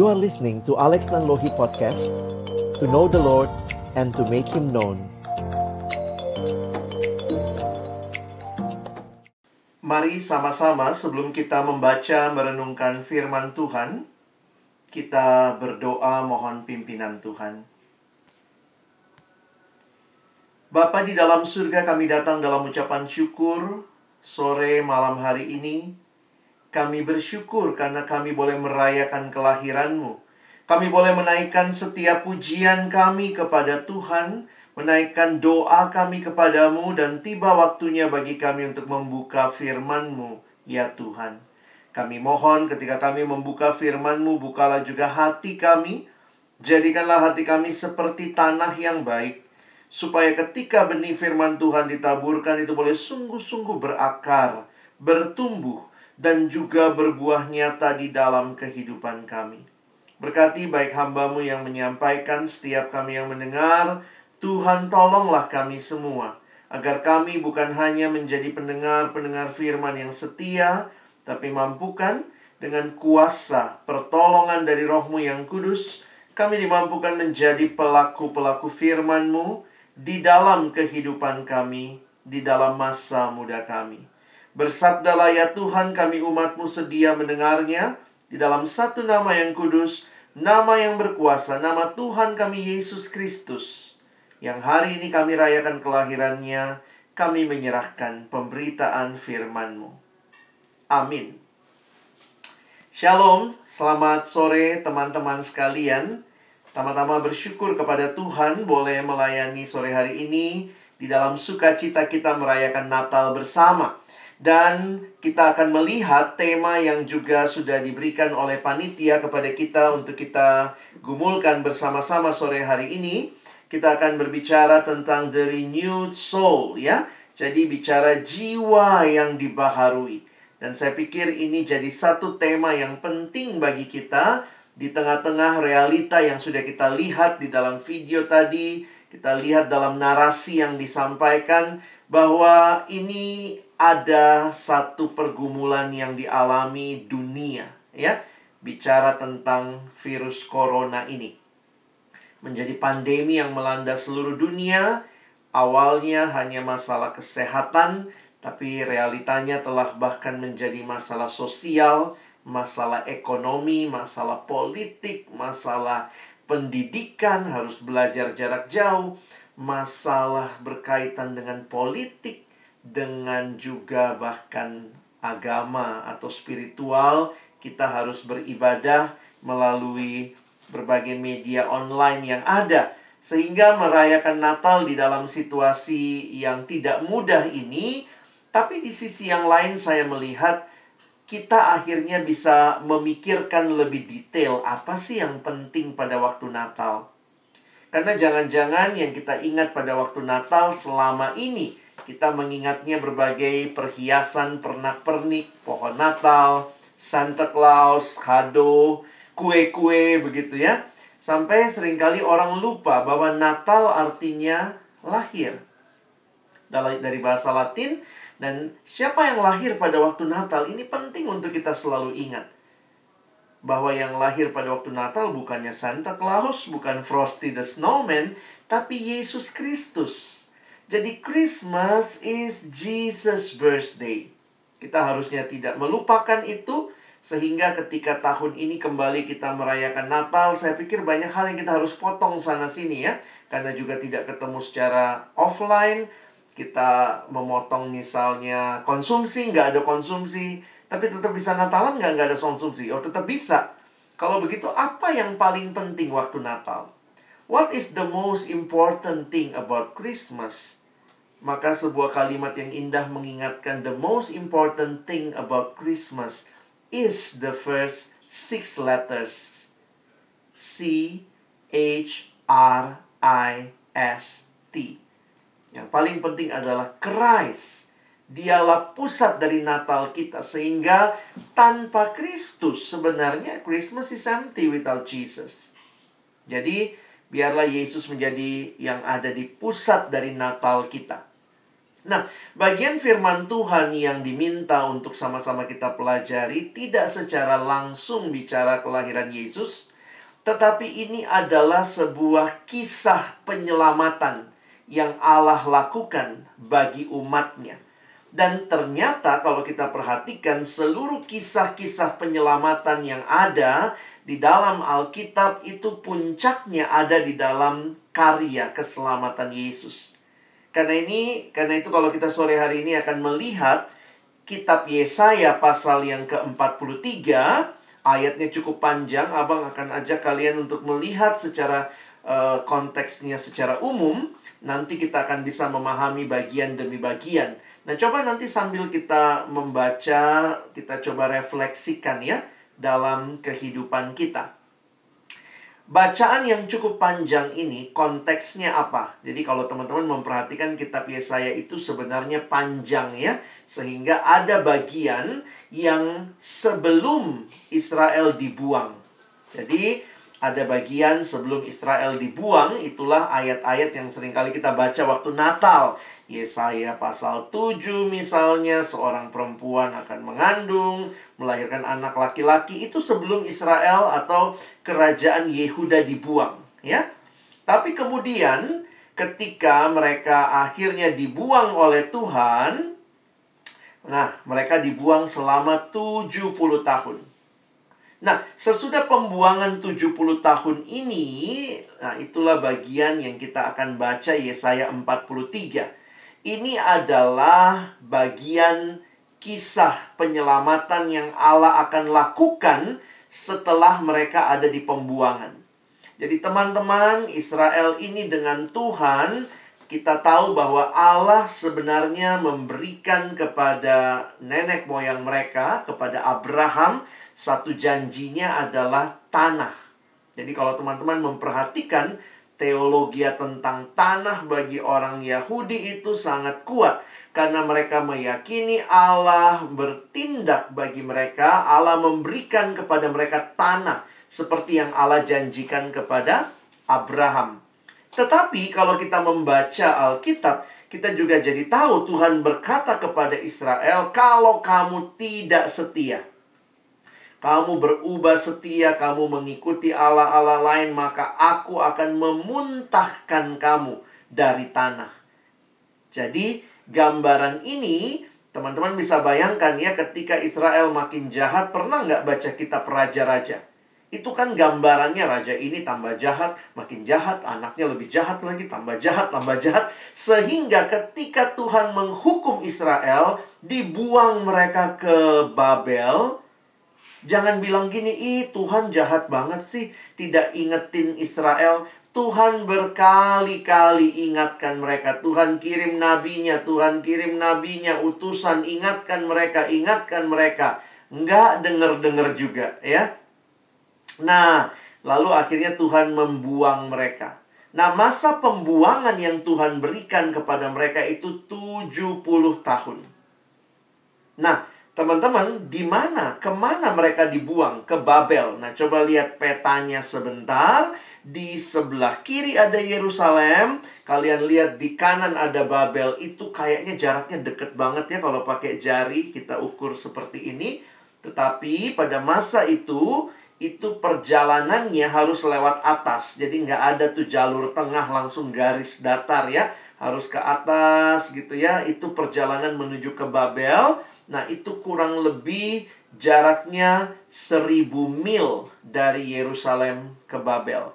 You are listening to Alex Nanlohi Podcast, to know the Lord and to make Him known. Mari sama-sama sebelum kita membaca merenungkan firman Tuhan, kita berdoa mohon pimpinan Tuhan. Bapa di dalam surga, kami datang dalam ucapan syukur sore malam hari ini. Kami bersyukur karena kami boleh merayakan kelahiran-Mu. Kami boleh menaikkan setiap pujian kami kepada Tuhan, menaikkan doa kami kepada-Mu, dan tiba waktunya bagi kami untuk membuka firman-Mu, ya Tuhan. Kami mohon ketika kami membuka firman-Mu, bukalah juga hati kami, jadikanlah hati kami seperti tanah yang baik, supaya ketika benih firman Tuhan ditaburkan, itu boleh sungguh-sungguh berakar, bertumbuh, dan juga berbuah nyata di dalam kehidupan kami. Berkati baik hamba-Mu yang menyampaikan, setiap kami yang mendengar. Tuhan, tolonglah kami semua, agar kami bukan hanya menjadi pendengar-pendengar firman yang setia, tapi mampukan dengan kuasa pertolongan dari Roh-Mu yang kudus, kami dimampukan menjadi pelaku-pelaku firman-Mu di dalam kehidupan kami, di dalam masa muda kami. Bersabdalah ya Tuhan, kami umat-Mu sedia mendengarnya, di dalam satu nama yang kudus, nama yang berkuasa, nama Tuhan kami Yesus Kristus, yang hari ini kami rayakan kelahiran-Nya. Kami menyerahkan pemberitaan firman-Mu. Amin. Shalom, selamat sore teman-teman sekalian. Tama-tama bersyukur kepada Tuhan boleh melayani sore hari ini, di dalam sukacita kita merayakan Natal bersama. Dan kita akan melihat tema yang juga sudah diberikan oleh panitia kepada kita untuk kita gumulkan bersama-sama sore hari ini. Kita akan berbicara tentang the renewed soul, ya. Jadi bicara jiwa yang dibaharui. Dan saya pikir ini jadi satu tema yang penting bagi kita di tengah-tengah realita yang sudah kita lihat di dalam video tadi. Kita lihat dalam narasi yang disampaikan bahwa ini ada satu pergumulan yang dialami dunia, ya. Bicara tentang virus corona ini. Menjadi pandemi yang melanda seluruh dunia, awalnya hanya masalah kesehatan, tapi realitanya telah bahkan menjadi masalah sosial, masalah ekonomi, masalah politik, masalah pendidikan, harus belajar jarak jauh, masalah berkaitan dengan politik, dengan juga bahkan agama atau spiritual. Kita harus beribadah melalui berbagai media online yang ada. Sehingga merayakan Natal di dalam situasi yang tidak mudah ini. Tapi di sisi yang lain saya melihat kita akhirnya bisa memikirkan lebih detail apa sih yang penting pada waktu Natal. Karena jangan-jangan yang kita ingat pada waktu Natal selama ini, kita mengingatnya berbagai perhiasan, pernak-pernik, pohon Natal, Santa Claus, kado, kue-kue, begitu ya. Sampai seringkali orang lupa bahwa Natal artinya lahir. Dari bahasa Latin, dan siapa yang lahir pada waktu Natal, ini penting untuk kita selalu ingat. Bahwa yang lahir pada waktu Natal bukannya Santa Claus, bukan Frosty the Snowman, tapi Yesus Kristus. Jadi Christmas is Jesus' birthday. Kita harusnya tidak melupakan itu, sehingga ketika tahun ini kembali kita merayakan Natal, saya pikir banyak hal yang kita harus potong sana-sini ya. Karena juga tidak ketemu secara offline, kita memotong misalnya konsumsi, nggak ada konsumsi. Tapi tetap bisa Natalan nggak ada konsumsi? Oh tetap bisa. Kalau begitu apa yang paling penting waktu Natal? What is the most important thing about Christmas? Maka sebuah kalimat yang indah mengingatkan the most important thing about Christmas is the first 6 letters. C-H-R-I-S-T. Yang paling penting adalah Christ. Dialah pusat dari Natal kita. Sehingga tanpa Kristus sebenarnya Christmas is empty without Jesus. Jadi biarlah Yesus menjadi yang ada di pusat dari Natal kita. Nah, bagian firman Tuhan yang diminta untuk sama-sama kita pelajari tidak secara langsung bicara kelahiran Yesus, Tetapi ini adalah sebuah kisah penyelamatan yang Allah lakukan bagi umatnya. Dan ternyata kalau kita perhatikan seluruh kisah-kisah penyelamatan yang ada di dalam Alkitab itu puncaknya ada di dalam karya keselamatan Yesus. Karena itu kalau kita sore hari ini akan melihat Kitab Yesaya pasal yang ke-43, ayatnya cukup panjang, abang akan ajak kalian untuk melihat secara konteksnya secara umum. Nanti kita akan bisa memahami bagian demi bagian. Nah, coba nanti sambil kita membaca, kita coba refleksikan ya dalam kehidupan kita. Bacaan yang cukup panjang ini konteksnya apa? Jadi kalau teman-teman memperhatikan kitab Yesaya itu sebenarnya panjang ya. Sehingga ada bagian yang sebelum Israel dibuang. Jadi ada bagian sebelum Israel dibuang, itulah ayat-ayat yang seringkali kita baca waktu Natal. Yesaya pasal 7 misalnya, seorang perempuan akan mengandung, melahirkan anak laki-laki, itu sebelum Israel atau kerajaan Yehuda dibuang, ya. Tapi kemudian ketika mereka akhirnya dibuang oleh Tuhan, nah, mereka dibuang selama 70 tahun. Nah, sesudah pembuangan 70 tahun ini, nah itulah bagian yang kita akan baca Yesaya 43. Ini adalah bagian kisah penyelamatan yang Allah akan lakukan setelah mereka ada di pembuangan. Jadi teman-teman, Israel ini dengan Tuhan, kita tahu bahwa Allah sebenarnya memberikan kepada nenek moyang mereka, kepada Abraham, satu janjinya adalah tanah. Jadi kalau teman-teman memperhatikan, teologi tentang tanah bagi orang Yahudi itu sangat kuat. Karena mereka meyakini Allah bertindak bagi mereka. Allah memberikan kepada mereka tanah. Seperti yang Allah janjikan kepada Abraham. Tetapi kalau kita membaca Alkitab, kita juga jadi tahu Tuhan berkata kepada Israel, kalau kamu tidak setia, kamu berubah setia, kamu mengikuti Allah-Allah lain, maka aku akan memuntahkan kamu dari tanah. Jadi, gambaran ini, teman-teman bisa bayangkan ya, ketika Israel makin jahat, pernah nggak baca kitab Raja-Raja? Itu kan gambarannya raja ini tambah jahat, makin jahat, anaknya lebih jahat lagi, tambah jahat. Sehingga ketika Tuhan menghukum Israel, dibuang mereka ke Babel. Jangan bilang gini, ih Tuhan jahat banget sih, tidak ingetin Israel. Tuhan berkali-kali ingatkan mereka. Tuhan kirim nabinya, utusan ingatkan mereka. Nggak dengar-dengar juga ya. Nah, lalu akhirnya Tuhan membuang mereka. Nah, masa pembuangan yang Tuhan berikan kepada mereka itu 70 tahun. Nah, teman-teman, di mana, kemana mereka dibuang? Ke Babel. Nah, coba lihat petanya sebentar. Di sebelah kiri ada Yerusalem. Kalian lihat di kanan ada Babel. Itu kayaknya jaraknya deket banget ya. Kalau pakai jari, kita ukur seperti ini. Tetapi pada masa itu perjalanannya harus lewat atas. Jadi nggak ada tuh jalur tengah langsung garis datar ya. Harus ke atas gitu ya. Itu perjalanan menuju ke Babel. Nah, itu kurang lebih jaraknya 1000 mil dari Yerusalem ke Babel.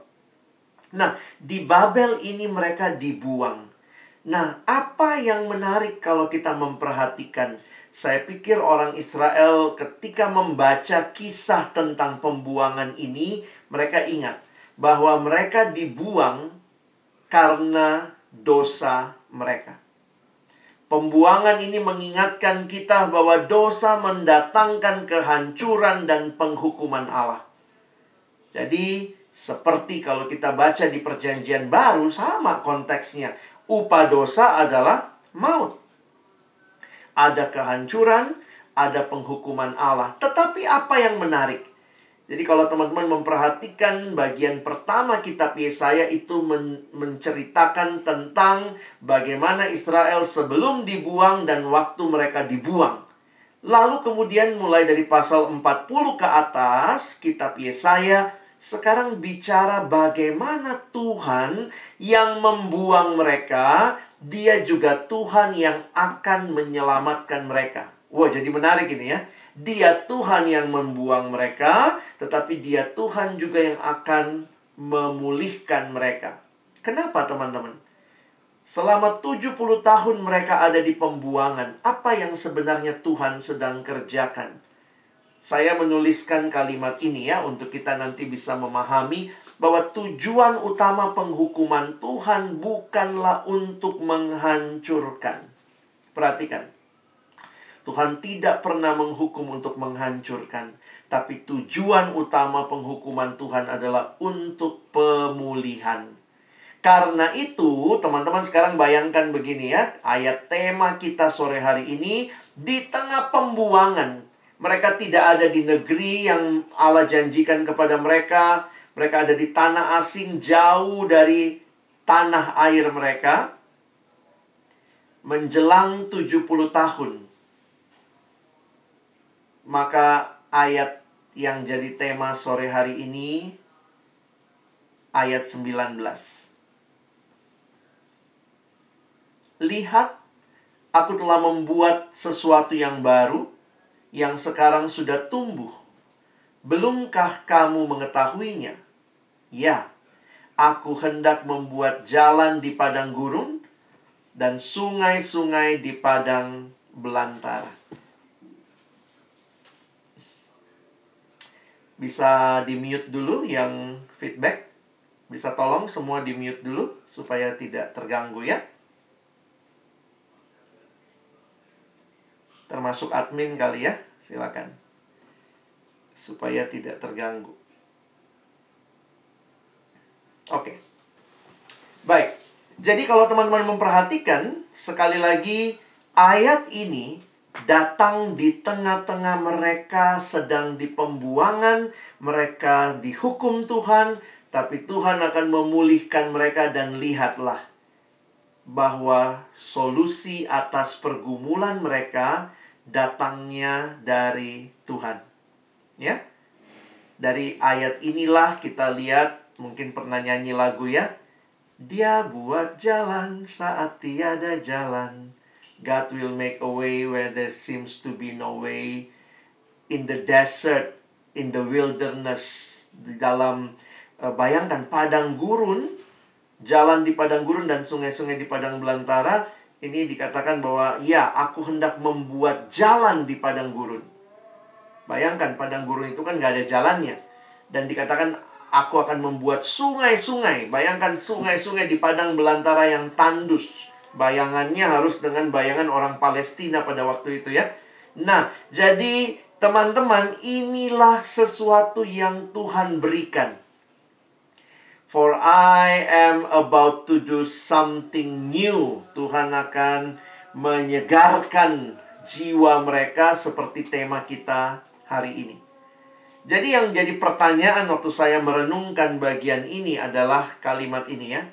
Nah, di Babel ini mereka dibuang. Nah, apa yang menarik kalau kita memperhatikan? Saya pikir orang Israel ketika membaca kisah tentang pembuangan ini, mereka ingat bahwa mereka dibuang karena dosa mereka. Pembuangan ini mengingatkan kita bahwa dosa mendatangkan kehancuran dan penghukuman Allah. Jadi, seperti kalau kita baca di Perjanjian Baru, sama konteksnya. Upah dosa adalah maut. Ada kehancuran, ada penghukuman Allah. Tetapi apa yang menarik? Jadi kalau teman-teman memperhatikan bagian pertama kitab Yesaya itu menceritakan tentang bagaimana Israel sebelum dibuang dan waktu mereka dibuang. Lalu kemudian mulai dari pasal 40 ke atas, kitab Yesaya sekarang bicara bagaimana Tuhan yang membuang mereka, dia juga Tuhan yang akan menyelamatkan mereka. Wah, jadi menarik ini ya. Dia Tuhan yang membuang mereka, tetapi dia Tuhan juga yang akan memulihkan mereka. Kenapa, teman-teman? Selama 70 tahun mereka ada di pembuangan. Apa yang sebenarnya Tuhan sedang kerjakan? Saya menuliskan kalimat ini ya, untuk kita nanti bisa memahami bahwa tujuan utama penghukuman Tuhan bukanlah untuk menghancurkan. Perhatikan. Tuhan tidak pernah menghukum untuk menghancurkan, tapi tujuan utama penghukuman Tuhan adalah untuk pemulihan. Karena itu, teman-teman sekarang bayangkan begini ya, ayat tema kita sore hari ini, di tengah pembuangan. Mereka tidak ada di negeri yang Allah janjikan kepada mereka, mereka ada di tanah asing jauh dari tanah air mereka, menjelang 70 tahun. Maka ayat yang jadi tema sore hari ini, ayat 19. Lihat, aku telah membuat sesuatu yang baru, yang sekarang sudah tumbuh. Belumkah kamu mengetahuinya? Ya, aku hendak membuat jalan di padang gurun, dan sungai-sungai di padang belantara. Bisa di-mute dulu yang feedback. Bisa tolong semua di-mute dulu supaya tidak terganggu ya. Termasuk admin kali ya, silakan. Supaya tidak terganggu. Oke. Baik. Jadi kalau teman-teman memperhatikan, sekali lagi ayat ini datang di tengah-tengah mereka sedang di pembuangan, mereka dihukum Tuhan, tapi Tuhan akan memulihkan mereka. Dan lihatlah bahwa solusi atas pergumulan mereka datangnya dari Tuhan. Ya, dari ayat inilah kita lihat, mungkin pernah nyanyi lagu ya, dia buat jalan saat tiada jalan. God will make a way where there seems to be no way. In the desert, in the wilderness, di dalam, bayangkan padang gurun, jalan di padang gurun dan sungai-sungai di padang belantara. Ini dikatakan bahwa ya, aku hendak membuat jalan di padang gurun. Bayangkan padang gurun itu kan gak ada jalannya. Dan dikatakan aku akan membuat sungai-sungai. Bayangkan sungai-sungai di padang belantara yang tandus. Bayangannya harus dengan bayangan orang Palestina pada waktu itu ya. Nah, jadi teman-teman, inilah sesuatu yang Tuhan berikan. For I am about to do something new. Tuhan akan menyegarkan jiwa mereka seperti tema kita hari ini. Jadi yang jadi pertanyaan waktu saya merenungkan bagian ini adalah kalimat ini ya.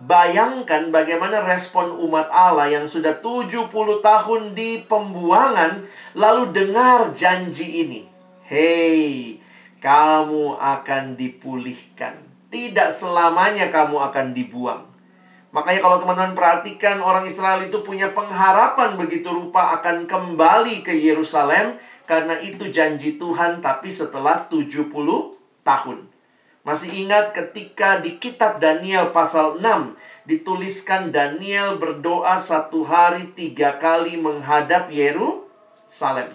Bayangkan bagaimana respon umat Allah yang sudah 70 tahun di pembuangan, lalu dengar janji ini. Hei, kamu akan dipulihkan. Tidak selamanya kamu akan dibuang. Makanya kalau teman-teman perhatikan, orang Israel itu punya pengharapan begitu rupa akan kembali ke Yerusalem. Karena itu janji Tuhan, tapi setelah 70 tahun. Masih ingat ketika di kitab Daniel pasal 6 dituliskan Daniel berdoa 1 hari 3 kali menghadap Yerusalem.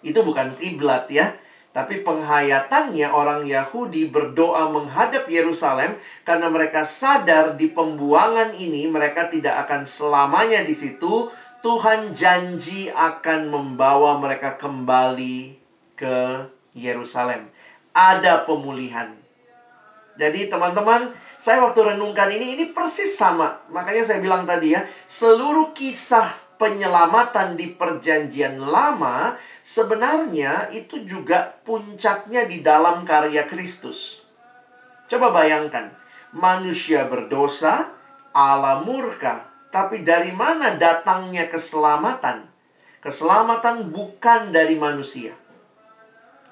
Itu bukan kiblat ya, tapi penghayatannya orang Yahudi berdoa menghadap Yerusalem karena mereka sadar di pembuangan ini mereka tidak akan selamanya di situ. Tuhan janji akan membawa mereka kembali ke Yerusalem. Ada pemulihan. Jadi teman-teman, saya waktu renungkan ini persis sama. Makanya saya bilang tadi ya, seluruh kisah penyelamatan di Perjanjian Lama sebenarnya itu juga puncaknya di dalam karya Kristus. Coba bayangkan, manusia berdosa, Allah murka. Tapi dari mana datangnya keselamatan? Keselamatan bukan dari manusia.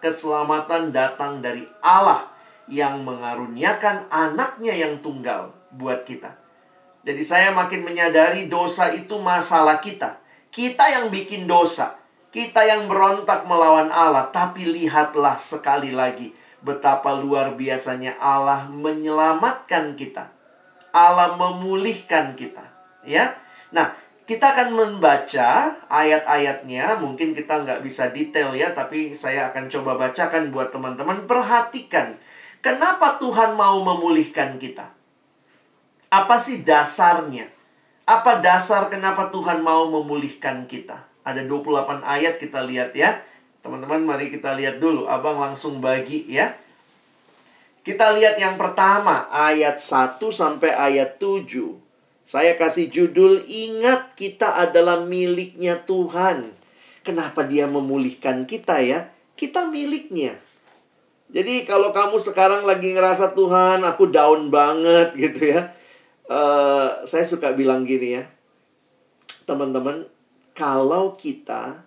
Keselamatan datang dari Allah yang mengaruniakan anaknya yang tunggal buat kita. Jadi saya makin menyadari dosa itu masalah kita. Kita yang bikin dosa. Kita yang berontak melawan Allah. Tapi lihatlah sekali lagi betapa luar biasanya Allah menyelamatkan kita. Allah memulihkan kita, ya. Nah, kita akan membaca ayat-ayatnya. Mungkin kita nggak bisa detail ya, tapi saya akan coba bacakan buat teman-teman. Perhatikan, kenapa Tuhan mau memulihkan kita? Apa sih dasarnya? Apa dasar kenapa Tuhan mau memulihkan kita? Ada 28 ayat kita lihat ya. Teman-teman, mari kita lihat dulu. Abang langsung bagi ya. Kita lihat yang pertama, ayat 1 sampai ayat 7. Saya kasih judul, ingat kita adalah miliknya Tuhan. Kenapa dia memulihkan kita ya? Kita miliknya. Jadi kalau kamu sekarang lagi ngerasa Tuhan, aku down banget gitu ya. Saya suka bilang gini ya, teman-teman, kalau kita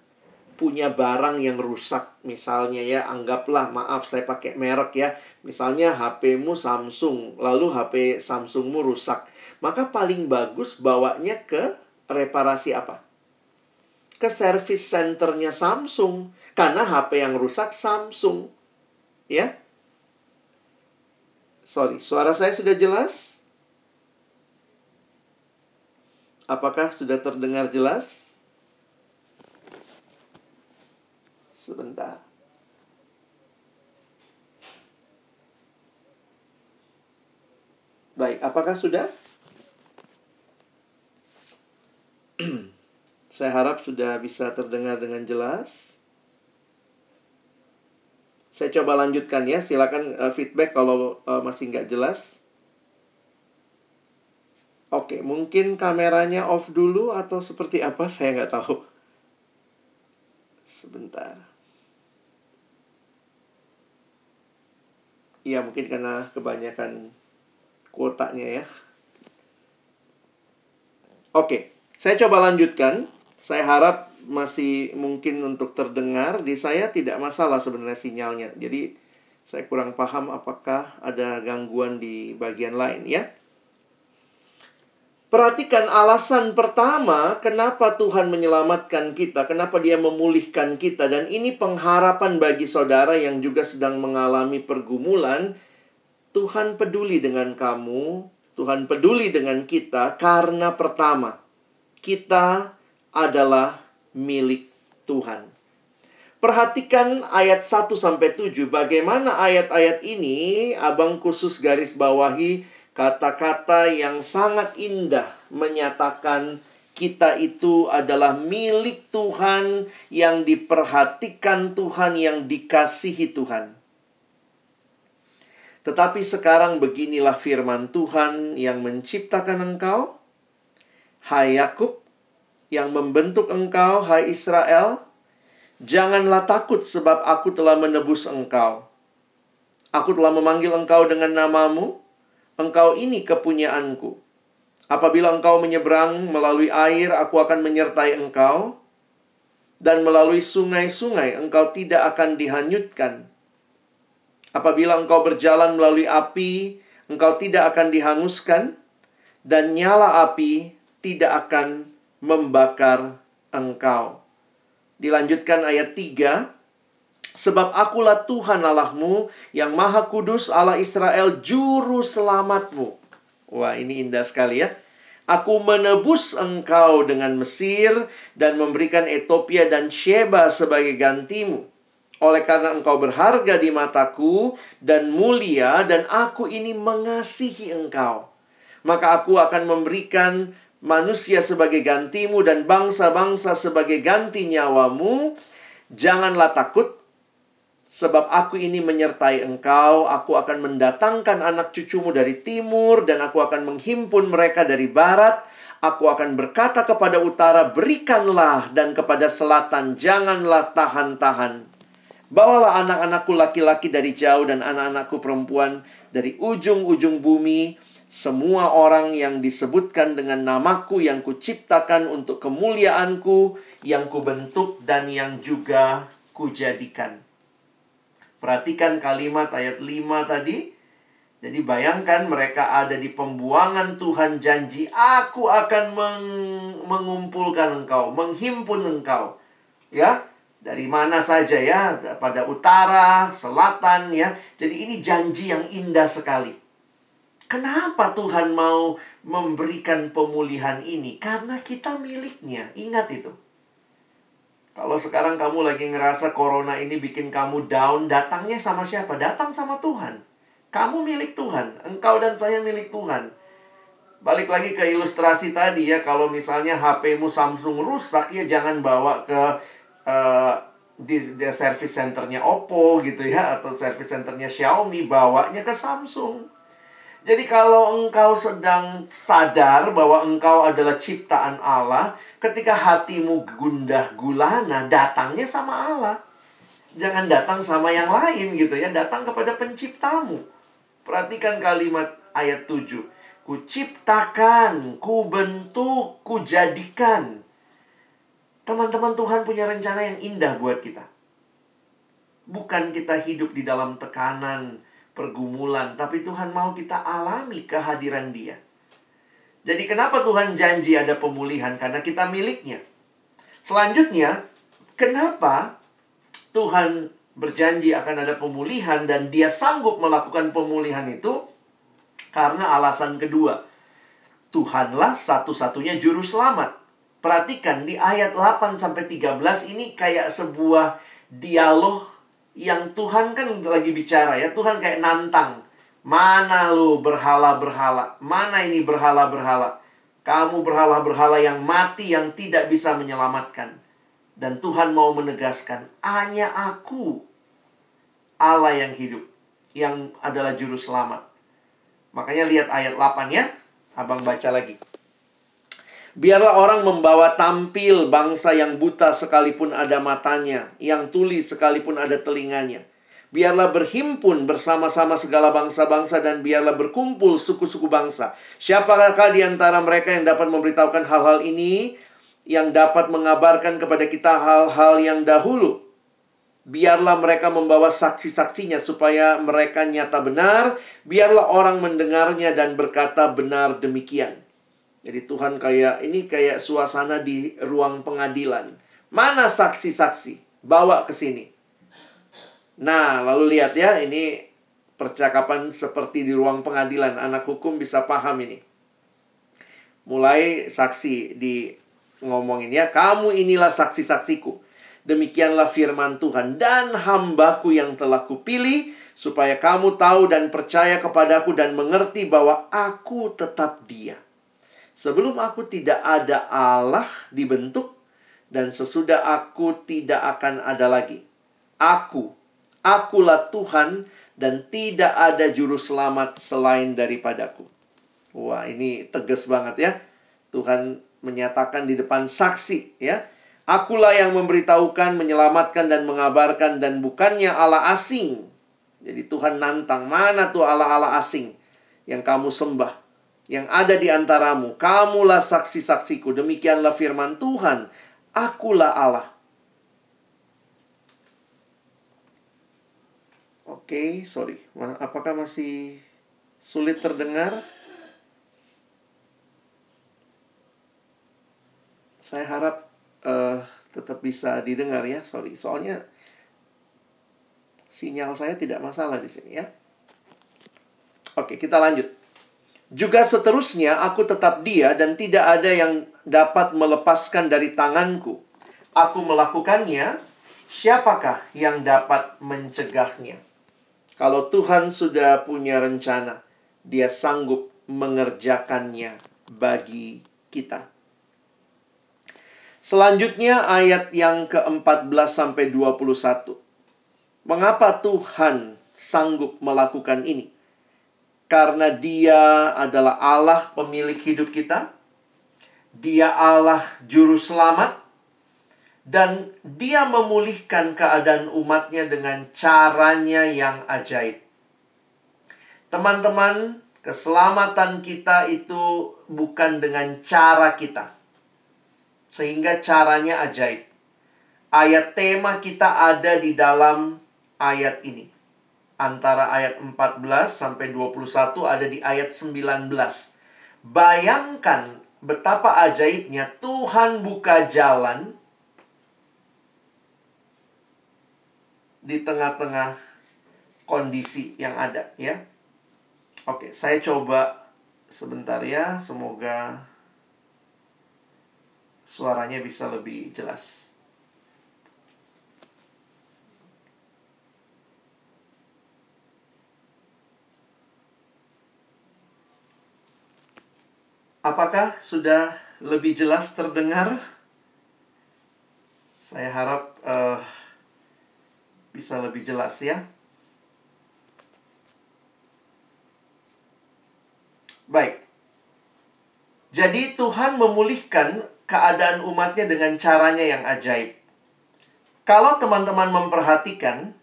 punya barang yang rusak, misalnya ya, anggaplah, maaf saya pakai merek ya, misalnya HP-mu Samsung, lalu HP Samsung-mu rusak, maka paling bagus bawanya ke reparasi apa? Ke service centernya Samsung, karena HP yang rusak Samsung, ya. Sorry, suara saya sudah jelas? Apakah sudah terdengar jelas? Sebentar. Baik, apakah sudah? Saya harap sudah bisa terdengar dengan jelas. Saya coba lanjutkan ya, silakan feedback kalau masih nggak jelas. Oke, mungkin kameranya off dulu atau seperti apa, saya nggak tahu. Sebentar. Iya, mungkin karena kebanyakan kuotanya ya. Oke, saya coba lanjutkan. Saya harap masih mungkin untuk terdengar. Di saya tidak masalah sebenarnya sinyalnya. Jadi, saya kurang paham apakah ada gangguan di bagian lain ya. Perhatikan alasan pertama kenapa Tuhan menyelamatkan kita, kenapa dia memulihkan kita. Dan ini pengharapan bagi saudara yang juga sedang mengalami pergumulan. Tuhan peduli dengan kamu, Tuhan peduli dengan kita karena pertama, kita adalah milik Tuhan. Perhatikan ayat 1-7, bagaimana ayat-ayat ini abang khusus garis bawahi kata-kata yang sangat indah menyatakan kita itu adalah milik Tuhan, yang diperhatikan Tuhan, yang dikasihi Tuhan. Tetapi sekarang beginilah firman Tuhan yang menciptakan engkau, hai Yakub, yang membentuk engkau, hai Israel, janganlah takut sebab aku telah menebus engkau. Aku telah memanggil engkau dengan namamu. Engkau ini kepunyaanku. Apabila engkau menyeberang melalui air, aku akan menyertai engkau. Dan melalui sungai-sungai, engkau tidak akan dihanyutkan. Apabila engkau berjalan melalui api, engkau tidak akan dihanguskan. Dan nyala api tidak akan membakar engkau. Dilanjutkan ayat 3. Sebab akulah Tuhan Allahmu yang maha kudus, Allah Israel, juru selamatmu. Wah, ini indah sekali ya. Aku menebus engkau dengan Mesir dan memberikan Etiopia dan Sheba sebagai gantimu. Oleh karena engkau berharga di mataku dan mulia, dan aku ini mengasihi engkau. Maka aku akan memberikan manusia sebagai gantimu dan bangsa-bangsa sebagai ganti nyawamu. Janganlah takut. Sebab aku ini menyertai engkau, aku akan mendatangkan anak cucumu dari timur, dan aku akan menghimpun mereka dari barat. Aku akan berkata kepada utara, berikanlah, dan kepada selatan, janganlah tahan-tahan. Bawalah anak-anakku laki-laki dari jauh, dan anak-anakku perempuan dari ujung-ujung bumi. Semua orang yang disebutkan dengan namaku, yang kuciptakan untuk kemuliaanku, yang kubentuk dan yang juga kujadikan. Perhatikan kalimat ayat 5 tadi. Jadi bayangkan mereka ada di pembuangan, Tuhan janji, aku akan mengumpulkan engkau, menghimpun engkau. Ya, dari mana saja ya, pada utara, selatan ya. Jadi ini janji yang indah sekali. Kenapa Tuhan mau memberikan pemulihan ini? Karena kita miliknya, ingat itu. Kalau sekarang kamu lagi ngerasa corona ini bikin kamu down, datangnya sama siapa? Datang sama Tuhan. Kamu milik Tuhan, engkau dan saya milik Tuhan. Balik lagi ke ilustrasi tadi ya, kalau misalnya HP-mu Samsung rusak ya jangan bawa ke di service centernya Oppo gitu ya, atau service centernya Xiaomi, bawanya ke Samsung. Jadi kalau engkau sedang sadar bahwa engkau adalah ciptaan Allah, ketika hatimu gundah gulana, datangnya sama Allah. Jangan datang sama yang lain gitu ya, datang kepada penciptamu. Perhatikan kalimat ayat 7. Kuciptakan, kubentuk, kujadikan. Teman-teman, Tuhan punya rencana yang indah buat kita. Bukan kita hidup di dalam tekanan, pergumulan, tapi Tuhan mau kita alami kehadiran Dia. Jadi kenapa Tuhan janji ada pemulihan? Karena kita miliknya. Selanjutnya, kenapa Tuhan berjanji akan ada pemulihan dan Dia sanggup melakukan pemulihan itu? Karena alasan kedua, Tuhanlah satu-satunya juru selamat. Perhatikan di ayat 8-13 ini kayak sebuah dialog yang Tuhan kan lagi bicara ya. Tuhan kayak nantang, mana lo berhala-berhala? Mana ini berhala-berhala? Kamu berhala-berhala yang mati, yang tidak bisa menyelamatkan. Dan Tuhan mau menegaskan, hanya aku, Allah yang hidup, yang adalah juru selamat. Makanya lihat ayat 8 ya, abang baca lagi. Biarlah orang membawa tampil bangsa yang buta sekalipun ada matanya, yang tuli sekalipun ada telinganya. Biarlah berhimpun bersama-sama segala bangsa-bangsa dan biarlah berkumpul suku-suku bangsa. Siapakah di antara mereka yang dapat memberitahukan hal-hal ini? Yang dapat mengabarkan kepada kita hal-hal yang dahulu. Biarlah mereka membawa saksi-saksinya supaya mereka nyata benar. Biarlah orang mendengarnya dan berkata benar demikian. Jadi Tuhan kayak, ini kayak suasana di ruang pengadilan. Mana saksi-saksi? Bawa ke sini. Nah, lalu lihat ya, ini percakapan seperti di ruang pengadilan. Anak hukum bisa paham ini. Mulai saksi di ngomongin ya, kamu inilah saksi-saksiku. Demikianlah firman Tuhan dan hambaku yang telah kupilih, supaya kamu tahu dan percaya kepadaku dan mengerti bahwa aku tetap Dia. Sebelum aku tidak ada Allah dibentuk, dan sesudah aku tidak akan ada lagi. Akulah Tuhan dan tidak ada juru selamat selain daripadaku. Wah, ini tegas banget ya. Tuhan menyatakan di depan saksi ya. Akulah yang memberitahukan, menyelamatkan dan mengabarkan, dan bukannya Allah asing. Jadi Tuhan nantang, mana tuh Allah-Allah asing yang kamu sembah, yang ada di antaramu? Kamulah saksi-saksiku, demikianlah firman Tuhan, akulah Allah. Oke, sorry, apakah masih sulit terdengar? Saya harap tetap bisa didengar ya, sorry. Soalnya sinyal saya tidak masalah di sini ya. Oke, kita lanjut. Juga seterusnya, aku tetap Dia dan tidak ada yang dapat melepaskan dari tanganku. Aku melakukannya, siapakah yang dapat mencegahnya? Kalau Tuhan sudah punya rencana, Dia sanggup mengerjakannya bagi kita. Selanjutnya ayat yang ke-14-21. Mengapa Tuhan sanggup melakukan ini? Karena Dia adalah Allah pemilik hidup kita. Dia Allah juru selamat. Dan Dia memulihkan keadaan umatnya dengan caranya yang ajaib. Teman-teman, keselamatan kita itu bukan dengan cara kita. Sehingga caranya ajaib. Ayat tema kita ada di dalam ayat ini. antara ayat 14 sampai 21 ada di ayat 19. Bayangkan betapa ajaibnya Tuhan buka jalan di tengah-tengah kondisi yang ada, ya. Oke, saya coba sebentar ya, semoga suaranya bisa lebih jelas. Apakah sudah lebih jelas terdengar? Saya harap bisa lebih jelas ya. Baik. Jadi Tuhan memulihkan keadaan umatnya dengan caranya yang ajaib. Kalau teman-teman memperhatikan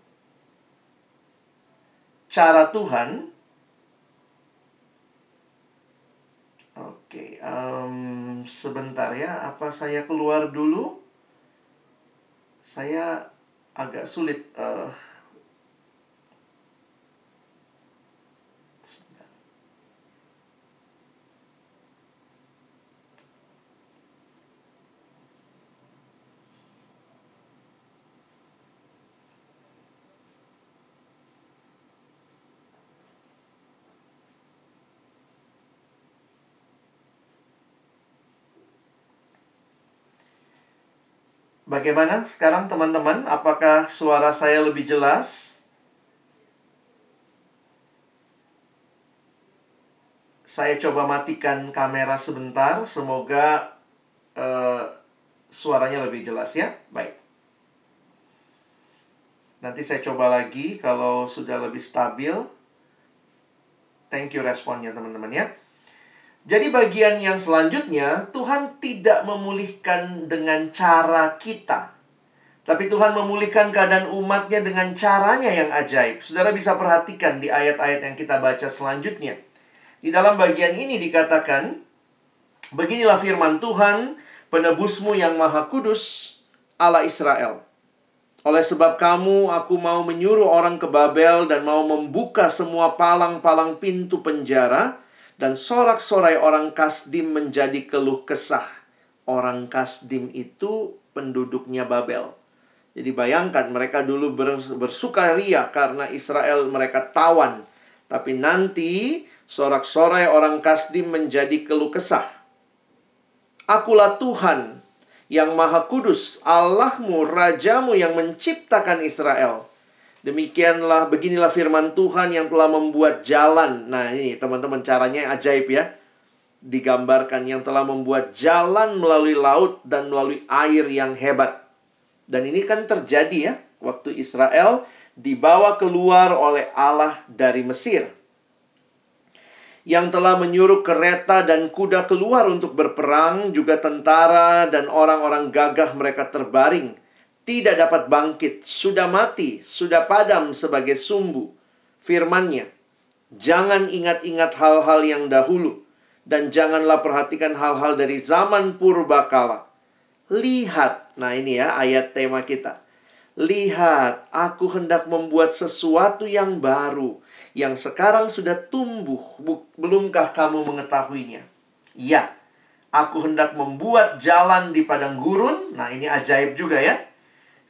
cara Tuhan, oke, sebentar ya, apa saya keluar dulu? Saya agak sulit. Sebentar. Bagaimana sekarang teman-teman? Apakah suara saya lebih jelas? Saya coba matikan kamera sebentar. Semoga suaranya lebih jelas ya. Baik. Nanti saya coba lagi kalau sudah lebih stabil. Thank you responnya teman-teman ya. Jadi bagian yang selanjutnya, Tuhan tidak memulihkan dengan cara kita. Tapi Tuhan memulihkan keadaan umatnya dengan caranya yang ajaib. Saudara bisa perhatikan di ayat-ayat yang kita baca selanjutnya. Di dalam bagian ini dikatakan, beginilah firman Tuhan, penebusmu yang maha kudus, Allah Israel. Oleh sebab kamu, aku mau menyuruh orang ke Babel dan mau membuka semua palang-palang pintu penjara, dan sorak-sorai orang Kasdim menjadi keluh kesah. Orang Kasdim itu penduduknya Babel. Jadi bayangkan mereka dulu bersukaria karena Israel mereka tawan. Tapi nanti sorak-sorai orang Kasdim menjadi keluh kesah. Akulah Tuhan yang maha kudus, Allahmu, Rajamu yang menciptakan Israel. Demikianlah, beginilah firman Tuhan yang telah membuat jalan. Nah ini teman-teman caranya ajaib ya. Digambarkan yang telah membuat jalan melalui laut dan melalui air yang hebat. Dan ini kan terjadi ya, waktu Israel dibawa keluar oleh Allah dari Mesir. Yang telah menyuruh kereta dan kuda keluar untuk berperang, juga tentara dan orang-orang gagah mereka terbaring. Tidak dapat bangkit, sudah mati, sudah padam sebagai sumbu. Firman-Nya, jangan ingat-ingat hal-hal yang dahulu, dan janganlah perhatikan hal-hal dari zaman purbakala. Lihat, nah ini ya ayat tema kita. Lihat, aku hendak membuat sesuatu yang baru, yang sekarang sudah tumbuh, belumkah kamu mengetahuinya? Ya, aku hendak membuat jalan di padang gurun. Nah ini ajaib juga ya.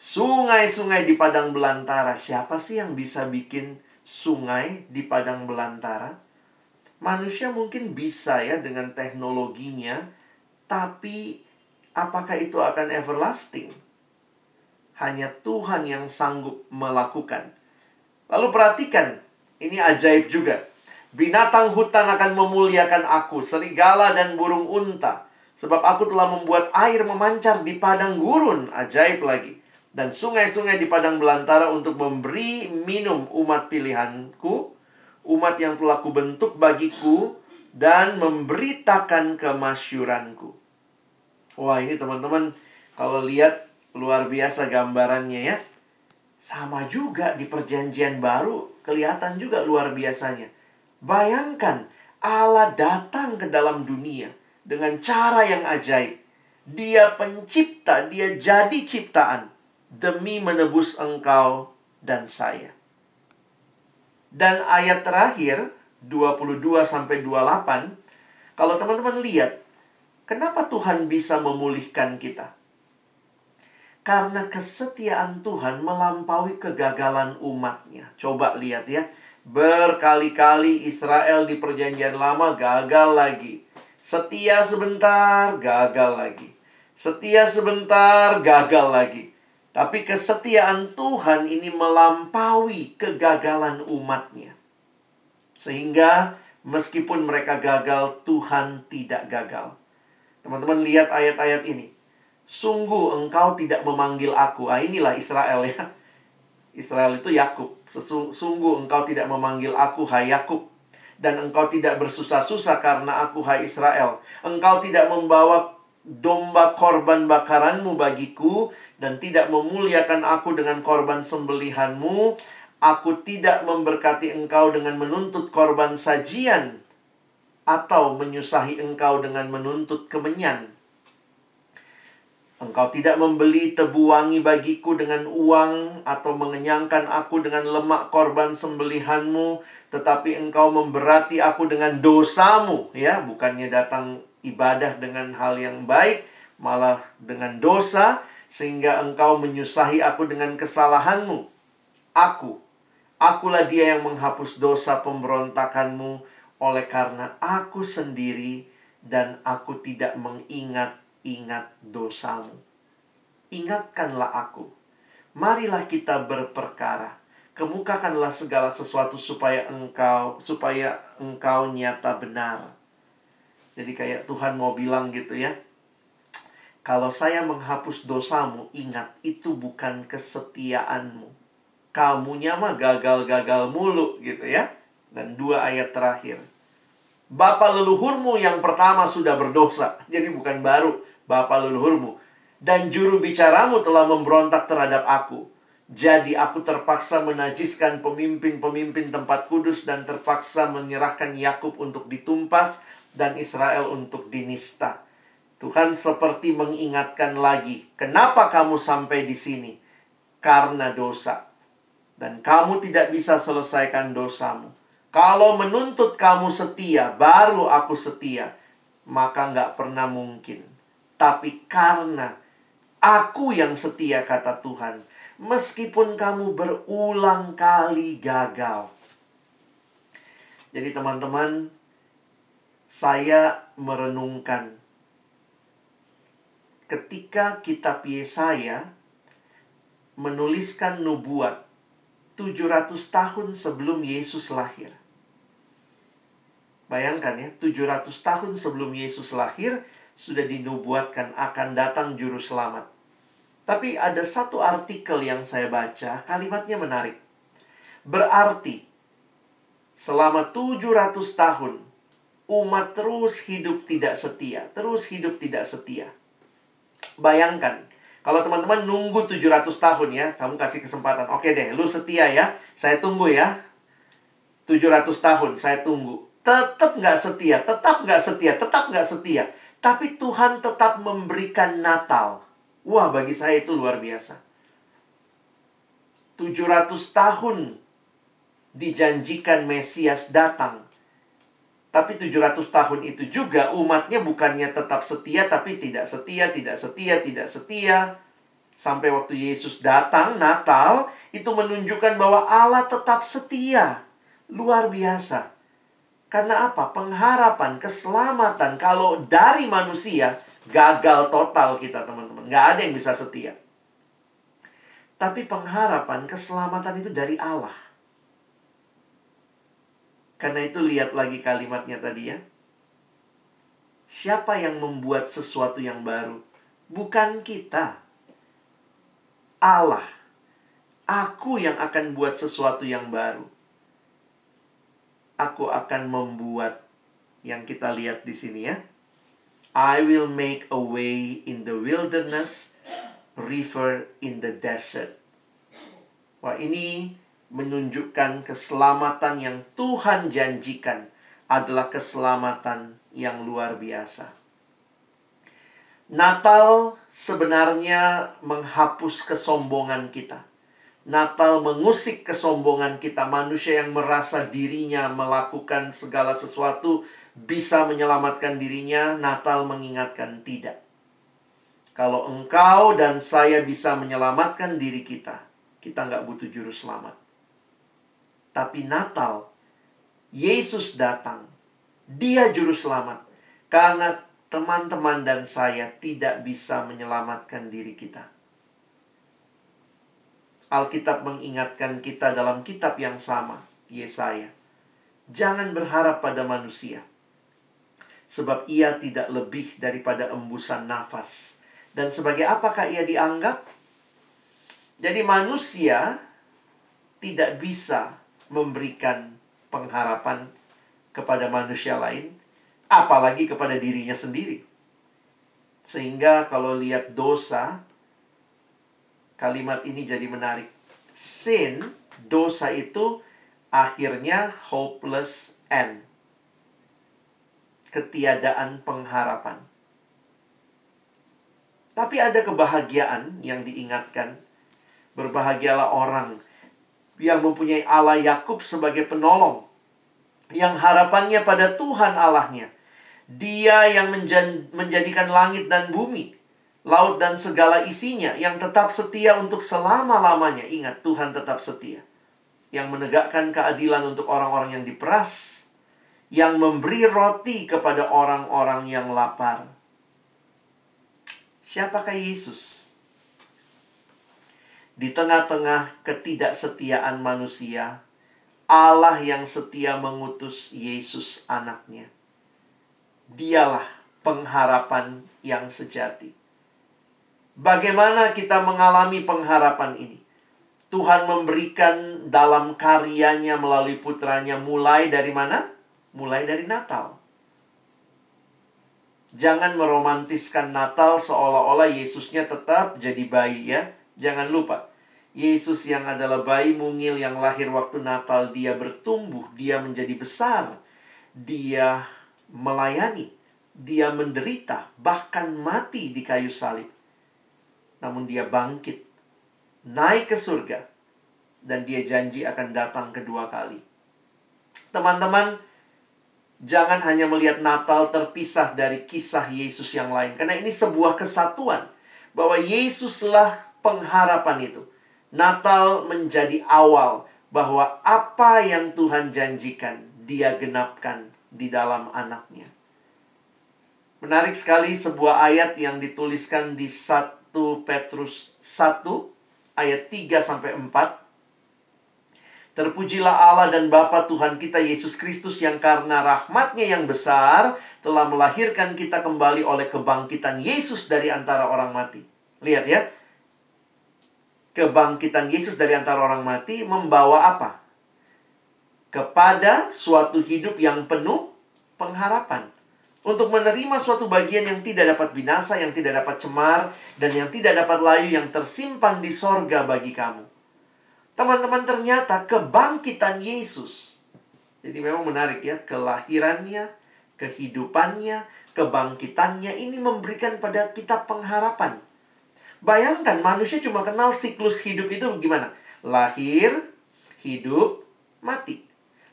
Sungai-sungai di padang belantara. Siapa sih yang bisa bikin sungai di padang belantara? Manusia mungkin bisa ya dengan teknologinya, tapi apakah itu akan everlasting? Hanya Tuhan yang sanggup melakukan. Lalu perhatikan, ini ajaib juga. Binatang hutan akan memuliakan aku, serigala dan burung unta, sebab aku telah membuat air memancar di padang gurun. Ajaib lagi. Dan sungai-sungai di padang belantara untuk memberi minum umat pilihanku, umat yang telah kubentuk bagiku, dan memberitakan kemasyuranku. Wah ini teman-teman, kalau lihat luar biasa gambarannya ya. Sama juga di Perjanjian Baru, kelihatan juga luar biasanya. Bayangkan Allah datang ke dalam dunia dengan cara yang ajaib. Dia pencipta, dia jadi ciptaan demi menebus engkau dan saya. Dan ayat terakhir, 22-28, kalau teman-teman lihat, kenapa Tuhan bisa memulihkan kita? Karena kesetiaan Tuhan melampaui kegagalan umatnya. Coba lihat ya, berkali-kali Israel di Perjanjian Lama gagal lagi. Setia sebentar, gagal lagi. Setia sebentar, gagal lagi. Tapi kesetiaan Tuhan ini melampaui kegagalan umatnya. Sehingga meskipun mereka gagal, Tuhan tidak gagal. Teman-teman lihat ayat-ayat ini. Sungguh engkau tidak memanggil aku. Ah, inilah Israel ya. Israel itu Yakub. Sungguh engkau tidak memanggil aku, hai Yakub. Dan engkau tidak bersusah-susah karena aku, hai Israel. Engkau tidak membawa domba korban bakaranmu bagiku, dan tidak memuliakan aku dengan korban sembelihanmu. Aku tidak memberkati engkau dengan menuntut korban sajian, atau menyusahi engkau dengan menuntut kemenyan. Engkau tidak membeli tebu wangi bagiku dengan uang, atau mengenyangkan aku dengan lemak korban sembelihanmu, tetapi engkau memberati aku dengan dosamu. Ya, bukannya datang ibadah dengan hal yang baik, malah dengan dosa, sehingga engkau menyusahi aku dengan kesalahanmu. Akulah dia yang menghapus dosa pemberontakanmu, oleh karena aku sendiri, dan aku tidak mengingat-ingat dosamu. Ingatkanlah aku. Marilah kita berperkara. Kemukakanlah segala sesuatu supaya engkau nyata benar. Jadi kayak Tuhan mau bilang gitu ya. Kalau saya menghapus dosamu, ingat itu bukan kesetiaanmu. Kamunya mah gagal-gagal mulu gitu ya. Dan 2 ayat terakhir. Bapa leluhurmu yang pertama sudah berdosa. Jadi bukan baru, bapa leluhurmu. Dan juru bicaramu telah memberontak terhadap aku. Jadi aku terpaksa menajiskan pemimpin-pemimpin tempat kudus, dan terpaksa menyerahkan Yakub untuk ditumpas, dan Israel untuk dinista. Tuhan seperti mengingatkan lagi, kenapa kamu sampai di sini? Karena dosa. Dan kamu tidak bisa selesaikan dosamu. Kalau menuntut kamu setia, baru aku setia, maka nggak pernah mungkin. Tapi karena aku yang setia, kata Tuhan, meskipun kamu berulang kali gagal. Jadi teman-teman, saya merenungkan. Ketika kitab Yesaya menuliskan nubuat 700 tahun sebelum Yesus lahir. Bayangkan ya, 700 tahun sebelum Yesus lahir, sudah dinubuatkan akan datang Juru Selamat. Tapi ada satu artikel yang saya baca, kalimatnya menarik. Berarti, selama 700 tahun, umat terus hidup tidak setia. Terus hidup tidak setia. Bayangkan, kalau teman-teman nunggu 700 tahun ya, kamu kasih kesempatan. Oke deh, lu setia ya, saya tunggu ya. 700 tahun, saya tunggu. Tetap nggak setia. Tapi Tuhan tetap memberikan Natal. Wah, bagi saya itu luar biasa. 700 tahun dijanjikan Mesias datang. Tapi 700 tahun itu juga umatnya bukannya tetap setia, tapi tidak setia. Sampai waktu Yesus datang, Natal, itu menunjukkan bahwa Allah tetap setia. Luar biasa. Karena apa? Pengharapan, keselamatan. Kalau dari manusia, gagal total kita teman-teman. Nggak ada yang bisa setia. Tapi pengharapan, keselamatan itu dari Allah. Karena itu lihat lagi kalimatnya tadi ya. Siapa yang membuat sesuatu yang baru? Bukan kita. Allah. Aku yang akan buat sesuatu yang baru. Aku akan membuat yang kita lihat di sini ya. I will make a way in the wilderness, river in the desert. Wah, ini menunjukkan keselamatan yang Tuhan janjikan adalah keselamatan yang luar biasa. Natal sebenarnya menghapus kesombongan kita. Natal mengusik kesombongan kita. Manusia yang merasa dirinya melakukan segala sesuatu bisa menyelamatkan dirinya. Natal mengingatkan, tidak. Kalau engkau dan saya bisa menyelamatkan diri kita, kita nggak butuh juru selamat. Tapi Natal, Yesus datang. Dia juru selamat. Karena teman-teman dan saya tidak bisa menyelamatkan diri kita. Alkitab mengingatkan kita dalam kitab yang sama, Yesaya. Jangan berharap pada manusia, sebab ia tidak lebih daripada embusan nafas. Dan sebagai apakah ia dianggap? Jadi manusia tidak bisa memberikan pengharapan kepada manusia lain, apalagi kepada dirinya sendiri. Sehingga kalau lihat dosa, kalimat ini jadi menarik. Sin, dosa itu akhirnya hopeless end. Ketiadaan pengharapan. Tapi ada kebahagiaan yang diingatkan. Berbahagialah orang yang mempunyai Allah Yakub sebagai penolong, yang harapannya pada Tuhan Allahnya. Dia yang menjadikan langit dan bumi, laut dan segala isinya, yang tetap setia untuk selama-lamanya. Ingat, Tuhan tetap setia. Yang menegakkan keadilan untuk orang-orang yang diperas, yang memberi roti kepada orang-orang yang lapar. Siapakah Yesus? Di tengah-tengah ketidaksetiaan manusia, Allah yang setia mengutus Yesus anaknya. Dialah pengharapan yang sejati. Bagaimana kita mengalami pengharapan ini? Tuhan memberikan dalam karyanya melalui putranya. Mulai dari mana? Mulai dari Natal. Jangan meromantiskan Natal seolah-olah Yesusnya tetap jadi bayi ya. Jangan lupa, Yesus yang adalah bayi mungil yang lahir waktu Natal, dia bertumbuh, dia menjadi besar, dia melayani, dia menderita, bahkan mati di kayu salib. Namun dia bangkit, naik ke surga, dan dia janji akan datang kedua kali. Teman-teman, jangan hanya melihat Natal terpisah dari kisah Yesus yang lain. Karena ini sebuah kesatuan, bahwa Yesuslah pengharapan itu. Natal menjadi awal bahwa apa yang Tuhan janjikan, dia genapkan di dalam anaknya. Menarik sekali sebuah ayat yang dituliskan di 1 Petrus 1 ayat 3-4. Terpujilah Allah dan Bapa Tuhan kita Yesus Kristus, yang karena rahmat-Nya yang besar telah melahirkan kita kembali oleh kebangkitan Yesus dari antara orang mati. Lihat ya. Kebangkitan Yesus dari antara orang mati membawa apa? Kepada suatu hidup yang penuh pengharapan. Untuk menerima suatu bagian yang tidak dapat binasa, yang tidak dapat cemar, dan yang tidak dapat layu, yang tersimpan di sorga bagi kamu. Teman-teman, ternyata kebangkitan Yesus. Jadi memang menarik ya, kelahirannya, kehidupannya, kebangkitannya, ini memberikan pada kita pengharapan. Bayangkan, manusia cuma kenal siklus hidup itu gimana? Lahir, hidup, mati.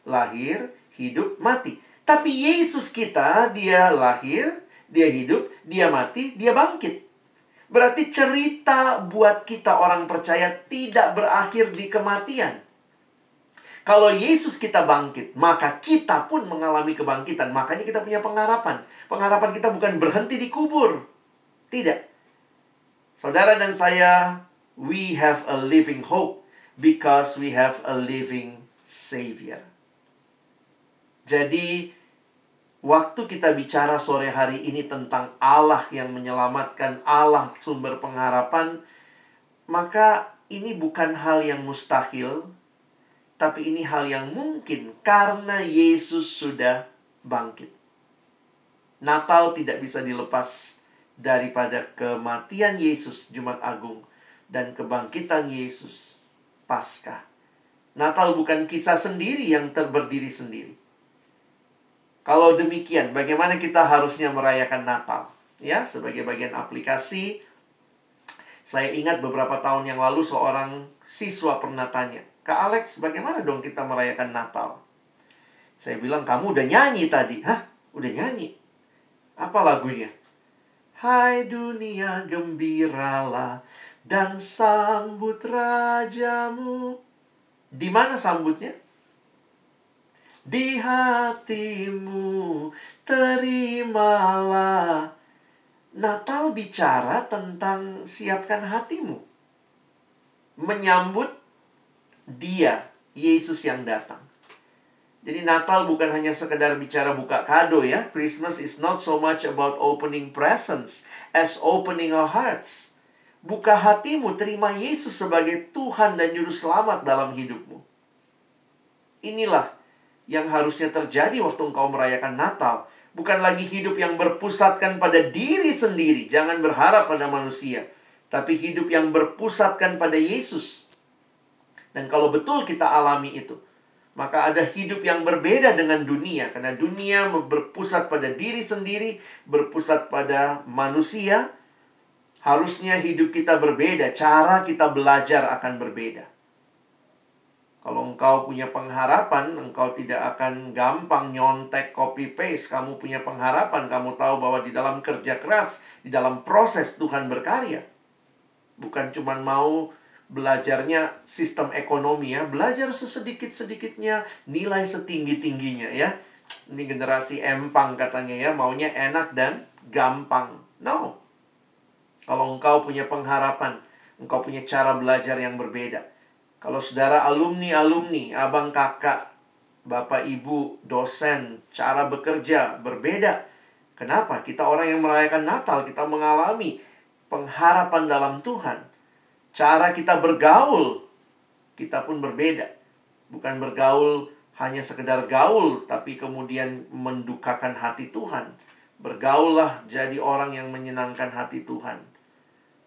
Lahir, hidup, mati. Tapi Yesus kita, dia lahir, dia hidup, dia mati, dia bangkit. Berarti cerita buat kita orang percaya tidak berakhir di kematian. Kalau Yesus kita bangkit, maka kita pun mengalami kebangkitan. Makanya kita punya pengharapan. Pengharapan kita bukan berhenti di kubur. Tidak. Saudara dan saya, we have a living hope because we have a living Savior. Jadi, waktu kita bicara sore hari ini tentang Allah yang menyelamatkan, Allah sumber pengharapan, maka ini bukan hal yang mustahil, tapi ini hal yang mungkin karena Yesus sudah bangkit. Natal tidak bisa dilepas daripada kematian Yesus, Jumat Agung, dan kebangkitan Yesus, Paskah. Natal bukan kisah sendiri yang terberdiri sendiri. Kalau demikian, bagaimana kita harusnya merayakan Natal? Ya, sebagai bagian aplikasi, Saya ingat beberapa tahun yang lalu seorang siswa pernah tanya, "Kak Alex, bagaimana dong kita merayakan Natal?" Saya bilang, "Kamu udah nyanyi tadi." "Hah? Udah nyanyi? Apa lagunya?" "Hai dunia, gembiralah dan sambut rajamu." Di mana sambutnya? Di hatimu, terimalah. Natal bicara tentang siapkan hatimu, menyambut Dia, Yesus yang datang. Jadi Natal bukan hanya sekedar bicara buka kado ya. Christmas is not so much about opening presents as opening our hearts. Buka hatimu, terima Yesus sebagai Tuhan dan Juru Selamat dalam hidupmu. Inilah yang harusnya terjadi waktu engkau merayakan Natal. Bukan lagi hidup yang berpusatkan pada diri sendiri. Jangan berharap pada manusia. Tapi hidup yang berpusatkan pada Yesus. Dan kalau betul kita alami itu, maka ada hidup yang berbeda dengan dunia. Karena dunia berpusat pada diri sendiri, berpusat pada manusia. Harusnya hidup kita berbeda. Cara kita belajar akan berbeda. Kalau engkau punya pengharapan, engkau tidak akan gampang nyontek copy paste. Kamu punya pengharapan, kamu tahu bahwa di dalam kerja keras, di dalam proses Tuhan berkarya. Bukan cuma mau belajarnya sistem ekonomi ya, belajar sesedikit-sedikitnya, nilai setinggi-tingginya ya. Ini generasi empang katanya ya, maunya enak dan gampang. No. Kalau engkau punya pengharapan, engkau punya cara belajar yang berbeda. Kalau saudara alumni-alumni, abang kakak, bapak ibu, dosen, cara bekerja berbeda. Kenapa? Kita orang yang merayakan Natal, kita mengalami pengharapan dalam Tuhan. Cara kita bergaul, kita pun berbeda. Bukan bergaul hanya sekedar gaul, tapi kemudian mendukakan hati Tuhan. Bergaullah jadi orang yang menyenangkan hati Tuhan.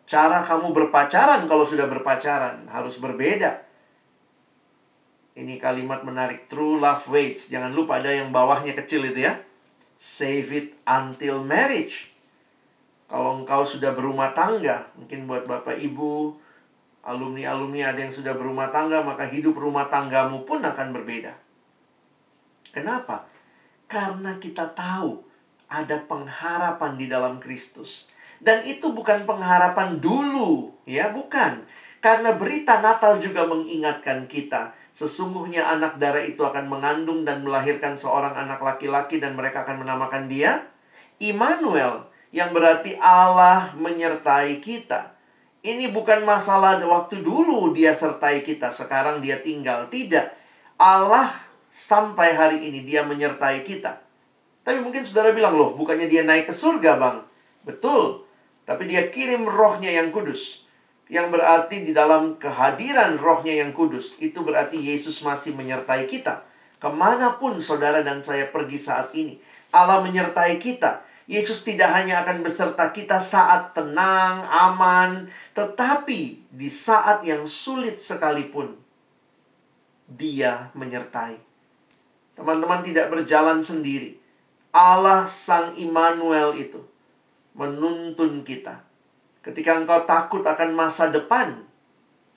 Cara kamu berpacaran kalau sudah berpacaran harus berbeda. Ini kalimat menarik. True love waits. Jangan lupa ada yang bawahnya kecil itu ya. Save it until marriage. Kalau engkau sudah berumah tangga, mungkin buat bapak ibu, alumni-alumni ada yang sudah berumah tangga, maka hidup rumah tanggamu pun akan berbeda. Kenapa? Karena kita tahu ada pengharapan di dalam Kristus. Dan itu bukan pengharapan dulu, ya, bukan. Karena berita Natal juga mengingatkan kita, sesungguhnya anak darah itu akan mengandung dan melahirkan seorang anak laki-laki dan mereka akan menamakan dia Immanuel, yang berarti Allah menyertai kita. Ini bukan masalah waktu dulu dia sertai kita, sekarang dia tinggal. Tidak, Allah sampai hari ini dia menyertai kita. Tapi mungkin saudara bilang, loh, bukannya dia naik ke surga, bang? Betul. Tapi dia kirim rohnya yang kudus, yang berarti di dalam kehadiran rohnya yang kudus, itu berarti Yesus masih menyertai kita. Kemanapun saudara dan saya pergi saat ini, Allah menyertai kita. Yesus tidak hanya akan beserta kita saat tenang, aman, tetapi di saat yang sulit sekalipun, Dia menyertai. Teman-teman tidak berjalan sendiri. Allah Sang Immanuel itu menuntun kita. Ketika engkau takut akan masa depan,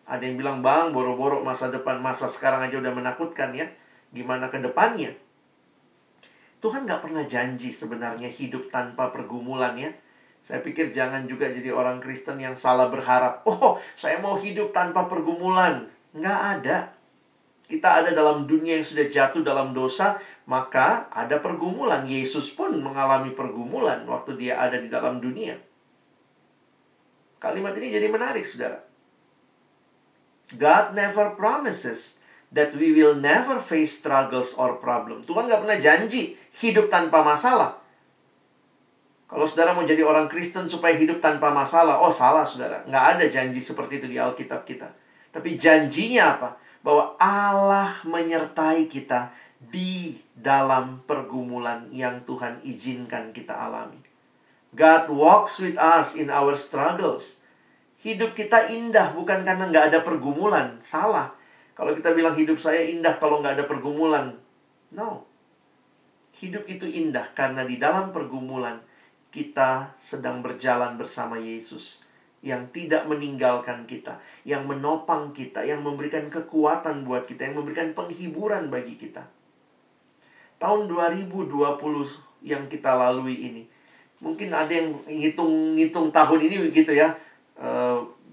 ada yang bilang, bang, boro-boro masa depan, masa sekarang aja udah menakutkan ya, gimana ke depannya? Tuhan gak pernah janji sebenarnya hidup tanpa pergumulan ya. Saya pikir jangan juga jadi orang Kristen yang salah berharap, oh, saya mau hidup tanpa pergumulan. Nggak ada. Kita ada dalam dunia yang sudah jatuh dalam dosa, maka ada pergumulan. Yesus pun mengalami pergumulan waktu dia ada di dalam dunia. Kalimat ini jadi menarik, saudara. God never promises that we will never face struggles or problem. Tuhan gak pernah janji hidup tanpa masalah. Kalau saudara mau jadi orang Kristen supaya hidup tanpa masalah, oh salah, saudara. Nggak ada janji seperti itu di Alkitab kita. Tapi janjinya apa? Bahwa Allah menyertai kita di dalam pergumulan yang Tuhan izinkan kita alami. God walks with us in our struggles. Hidup kita indah bukan karena nggak ada pergumulan. Salah. Kalau kita bilang hidup saya indah kalau nggak ada pergumulan. No. Hidup itu indah karena di dalam pergumulan kita sedang berjalan bersama Yesus. yang tidak meninggalkan kita, yang menopang kita, yang memberikan kekuatan buat kita, yang memberikan penghiburan bagi kita. Tahun 2020 yang kita lalui ini, mungkin ada yang ngitung tahun ini gitu ya,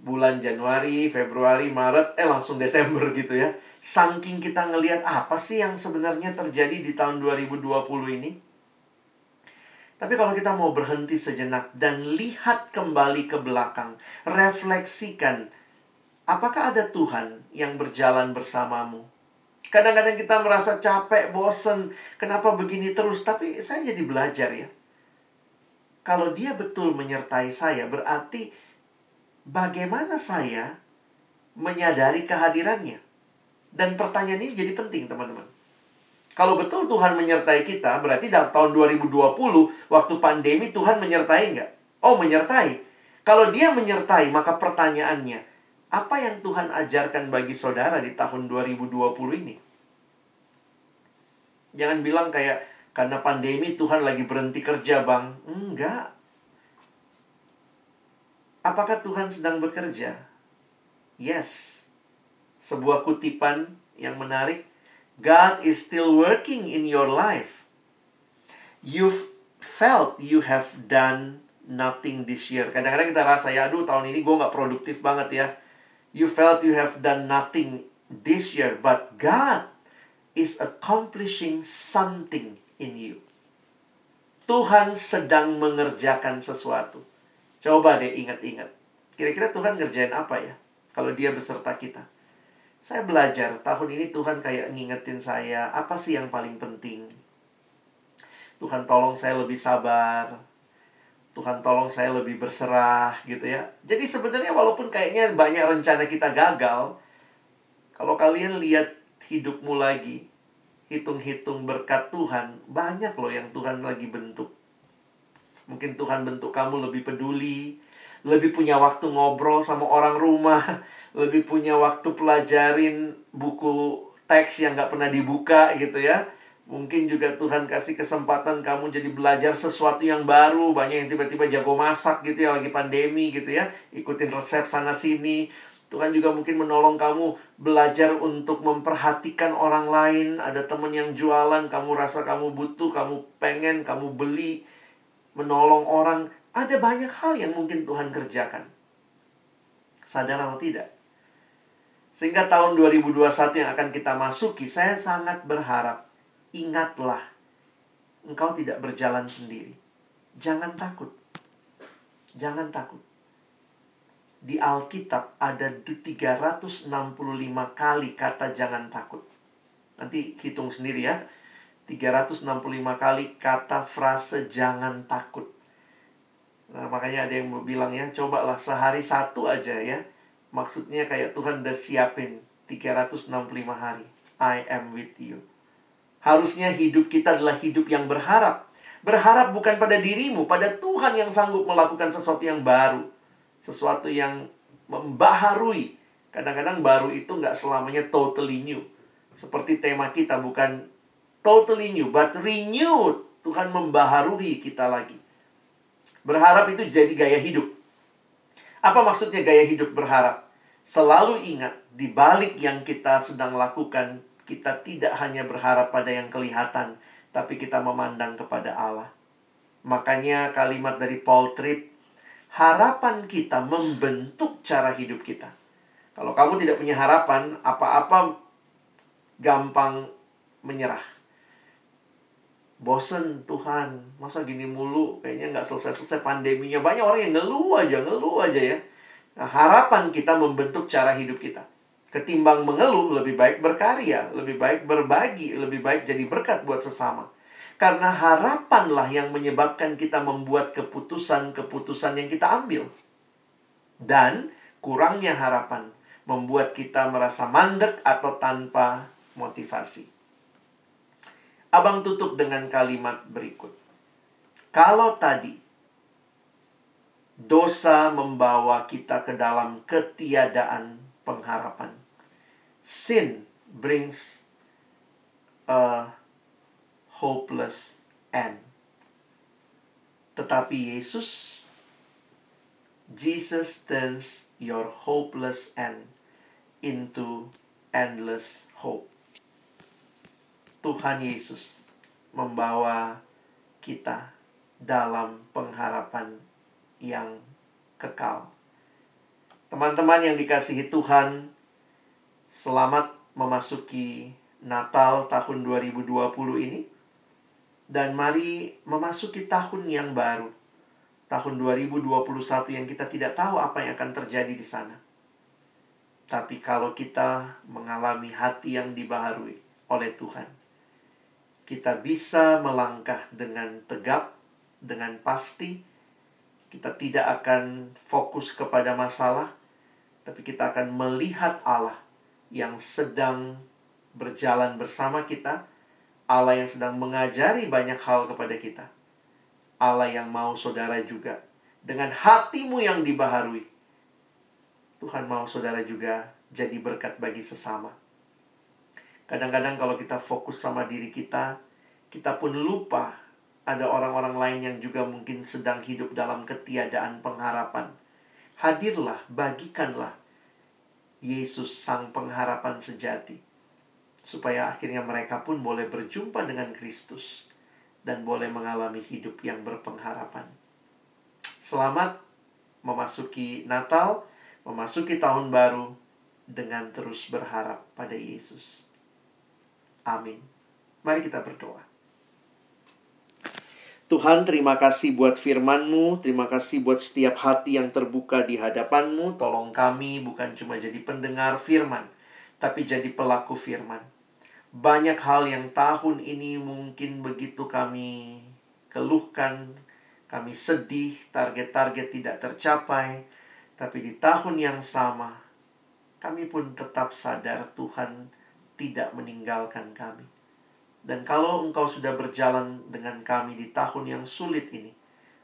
bulan Januari, Februari, Maret, langsung Desember gitu ya. Saking kita ngelihat apa sih yang sebenarnya terjadi di tahun 2020 ini. Tapi kalau kita mau berhenti sejenak dan lihat kembali ke belakang, refleksikan, apakah ada Tuhan yang berjalan bersamamu? Kadang-kadang kita merasa capek, bosen, kenapa begini terus? Tapi saya jadi belajar ya. Kalau dia betul menyertai saya, berarti bagaimana saya menyadari kehadirannya? Dan pertanyaan ini jadi penting, teman-teman. Kalau betul Tuhan menyertai kita, berarti dalam tahun 2020, waktu pandemi, Tuhan menyertai nggak? Oh, menyertai. Kalau dia menyertai, maka pertanyaannya, apa yang Tuhan ajarkan bagi saudara di tahun 2020 ini? Jangan bilang kayak, karena pandemi Tuhan lagi berhenti kerja, Bang. Enggak. Apakah Tuhan sedang bekerja? Yes. Sebuah kutipan yang menarik, God is still working in your life. You've felt you have done nothing this year. Kadang-kadang kita rasa, ya aduh tahun ini gue gak produktif banget ya. You felt you have done nothing this year, but God is accomplishing something in you. Tuhan sedang mengerjakan sesuatu. Coba deh ingat-ingat. Kira-kira Tuhan ngerjain apa ya? Kalau dia beserta kita. Saya belajar, tahun ini Tuhan kayak ngingetin saya, apa sih yang paling penting? Tuhan tolong saya lebih sabar. Tuhan tolong saya lebih berserah gitu ya. Jadi sebenarnya walaupun kayaknya banyak rencana kita gagal, kalau kalian lihat hidupmu lagi, hitung-hitung berkat Tuhan, banyak loh yang Tuhan lagi bentuk. Mungkin Tuhan bentuk kamu lebih peduli, lebih punya waktu ngobrol sama orang rumah, lebih punya waktu pelajarin buku teks yang gak pernah dibuka gitu ya. Mungkin juga Tuhan kasih kesempatan kamu jadi belajar sesuatu yang baru. Banyak yang tiba-tiba jago masak gitu ya, lagi pandemi gitu ya. Ikutin resep sana-sini. Tuhan juga mungkin menolong kamu belajar untuk memperhatikan orang lain. Ada temen yang jualan, kamu rasa kamu butuh, kamu pengen, kamu beli. Menolong orang. Ada banyak hal yang mungkin Tuhan kerjakan. Sadar atau tidak? Sehingga tahun 2021 yang akan kita masuki, saya sangat berharap, ingatlah, engkau tidak berjalan sendiri. Jangan takut. Jangan takut. Di Alkitab ada 365 kali kata jangan takut. Nanti hitung sendiri ya. 365 kali kata frase jangan takut. Nah, makanya ada yang bilang ya, cobalah sehari satu aja ya. Maksudnya kayak Tuhan udah siapin 365 hari. I am with you. Harusnya hidup kita adalah hidup yang berharap. Berharap bukan pada dirimu, pada Tuhan yang sanggup melakukan sesuatu yang baru. Sesuatu yang membaharui. Kadang-kadang baru itu nggak selamanya totally new. Seperti tema kita, bukan totally new, but renewed. Tuhan membaharui kita lagi. Berharap itu jadi gaya hidup. Apa maksudnya gaya hidup berharap? Selalu ingat, di balik yang kita sedang lakukan, kita tidak hanya berharap pada yang kelihatan, tapi kita memandang kepada Allah. Makanya kalimat dari Paul Tripp, harapan kita membentuk cara hidup kita. Kalau kamu tidak punya harapan, apa-apa gampang menyerah. Bosen Tuhan, masa gini mulu, kayaknya nggak selesai-selesai pandeminya. Banyak orang yang ngeluh aja ya. Nah, harapan kita membentuk cara hidup kita. Ketimbang mengeluh, lebih baik berkarya, lebih baik berbagi, lebih baik jadi berkat buat sesama. Karena harapanlah yang menyebabkan kita membuat keputusan-keputusan yang kita ambil. Dan kurangnya harapan membuat kita merasa mandek atau tanpa motivasi. Abang tutup dengan kalimat berikut. Kalau tadi dosa membawa kita ke dalam ketiadaan pengharapan. Sin brings a hopeless end. Tetapi Yesus Jesus turns your hopeless end into endless hope. Tuhan Yesus membawa kita dalam pengharapan yang kekal. Teman-teman yang dikasihi Tuhan, selamat memasuki Natal tahun 2020 ini. Dan mari memasuki tahun yang baru, tahun 2021 yang kita tidak tahu apa yang akan terjadi di sana. Tapi kalau kita mengalami hati yang dibaharui oleh Tuhan, kita bisa melangkah dengan tegap, dengan pasti. Kita tidak akan fokus kepada masalah, tapi kita akan melihat Allah yang sedang berjalan bersama kita, Allah yang sedang mengajari banyak hal kepada kita, Allah yang mau saudara juga, dengan hatimu yang dibaharui. Tuhan mau saudara juga jadi berkat bagi sesama. Kadang-kadang kalau kita fokus sama diri kita, kita pun lupa ada orang-orang lain yang juga mungkin sedang hidup dalam ketiadaan pengharapan. Hadirlah, bagikanlah Yesus sang pengharapan sejati, supaya akhirnya mereka pun boleh berjumpa dengan Kristus dan boleh mengalami hidup yang berpengharapan. Selamat memasuki Natal, memasuki tahun baru dengan terus berharap pada Yesus. Amin. Mari kita berdoa. Tuhan, terima kasih buat firman-Mu, terima kasih buat setiap hati yang terbuka di hadapan-Mu. Tolong kami bukan cuma jadi pendengar firman, tapi jadi pelaku firman. Banyak hal yang tahun ini mungkin begitu kami keluhkan, kami sedih, target-target tidak tercapai. Tapi di tahun yang sama, kami pun tetap sadar Tuhan tidak meninggalkan kami. Dan kalau Engkau sudah berjalan dengan kami di tahun yang sulit ini,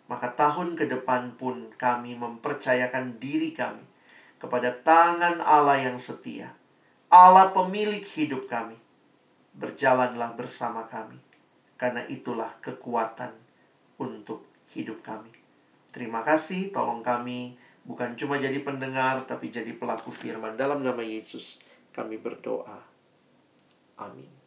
maka tahun ke depan pun kami mempercayakan diri kami kepada tangan Allah yang setia, Allah pemilik hidup kami. Berjalanlah bersama kami, karena itulah kekuatan untuk hidup kami. Terima kasih, tolong kami bukan cuma jadi pendengar, tapi jadi pelaku firman. Dalam nama Yesus kami berdoa. Amin.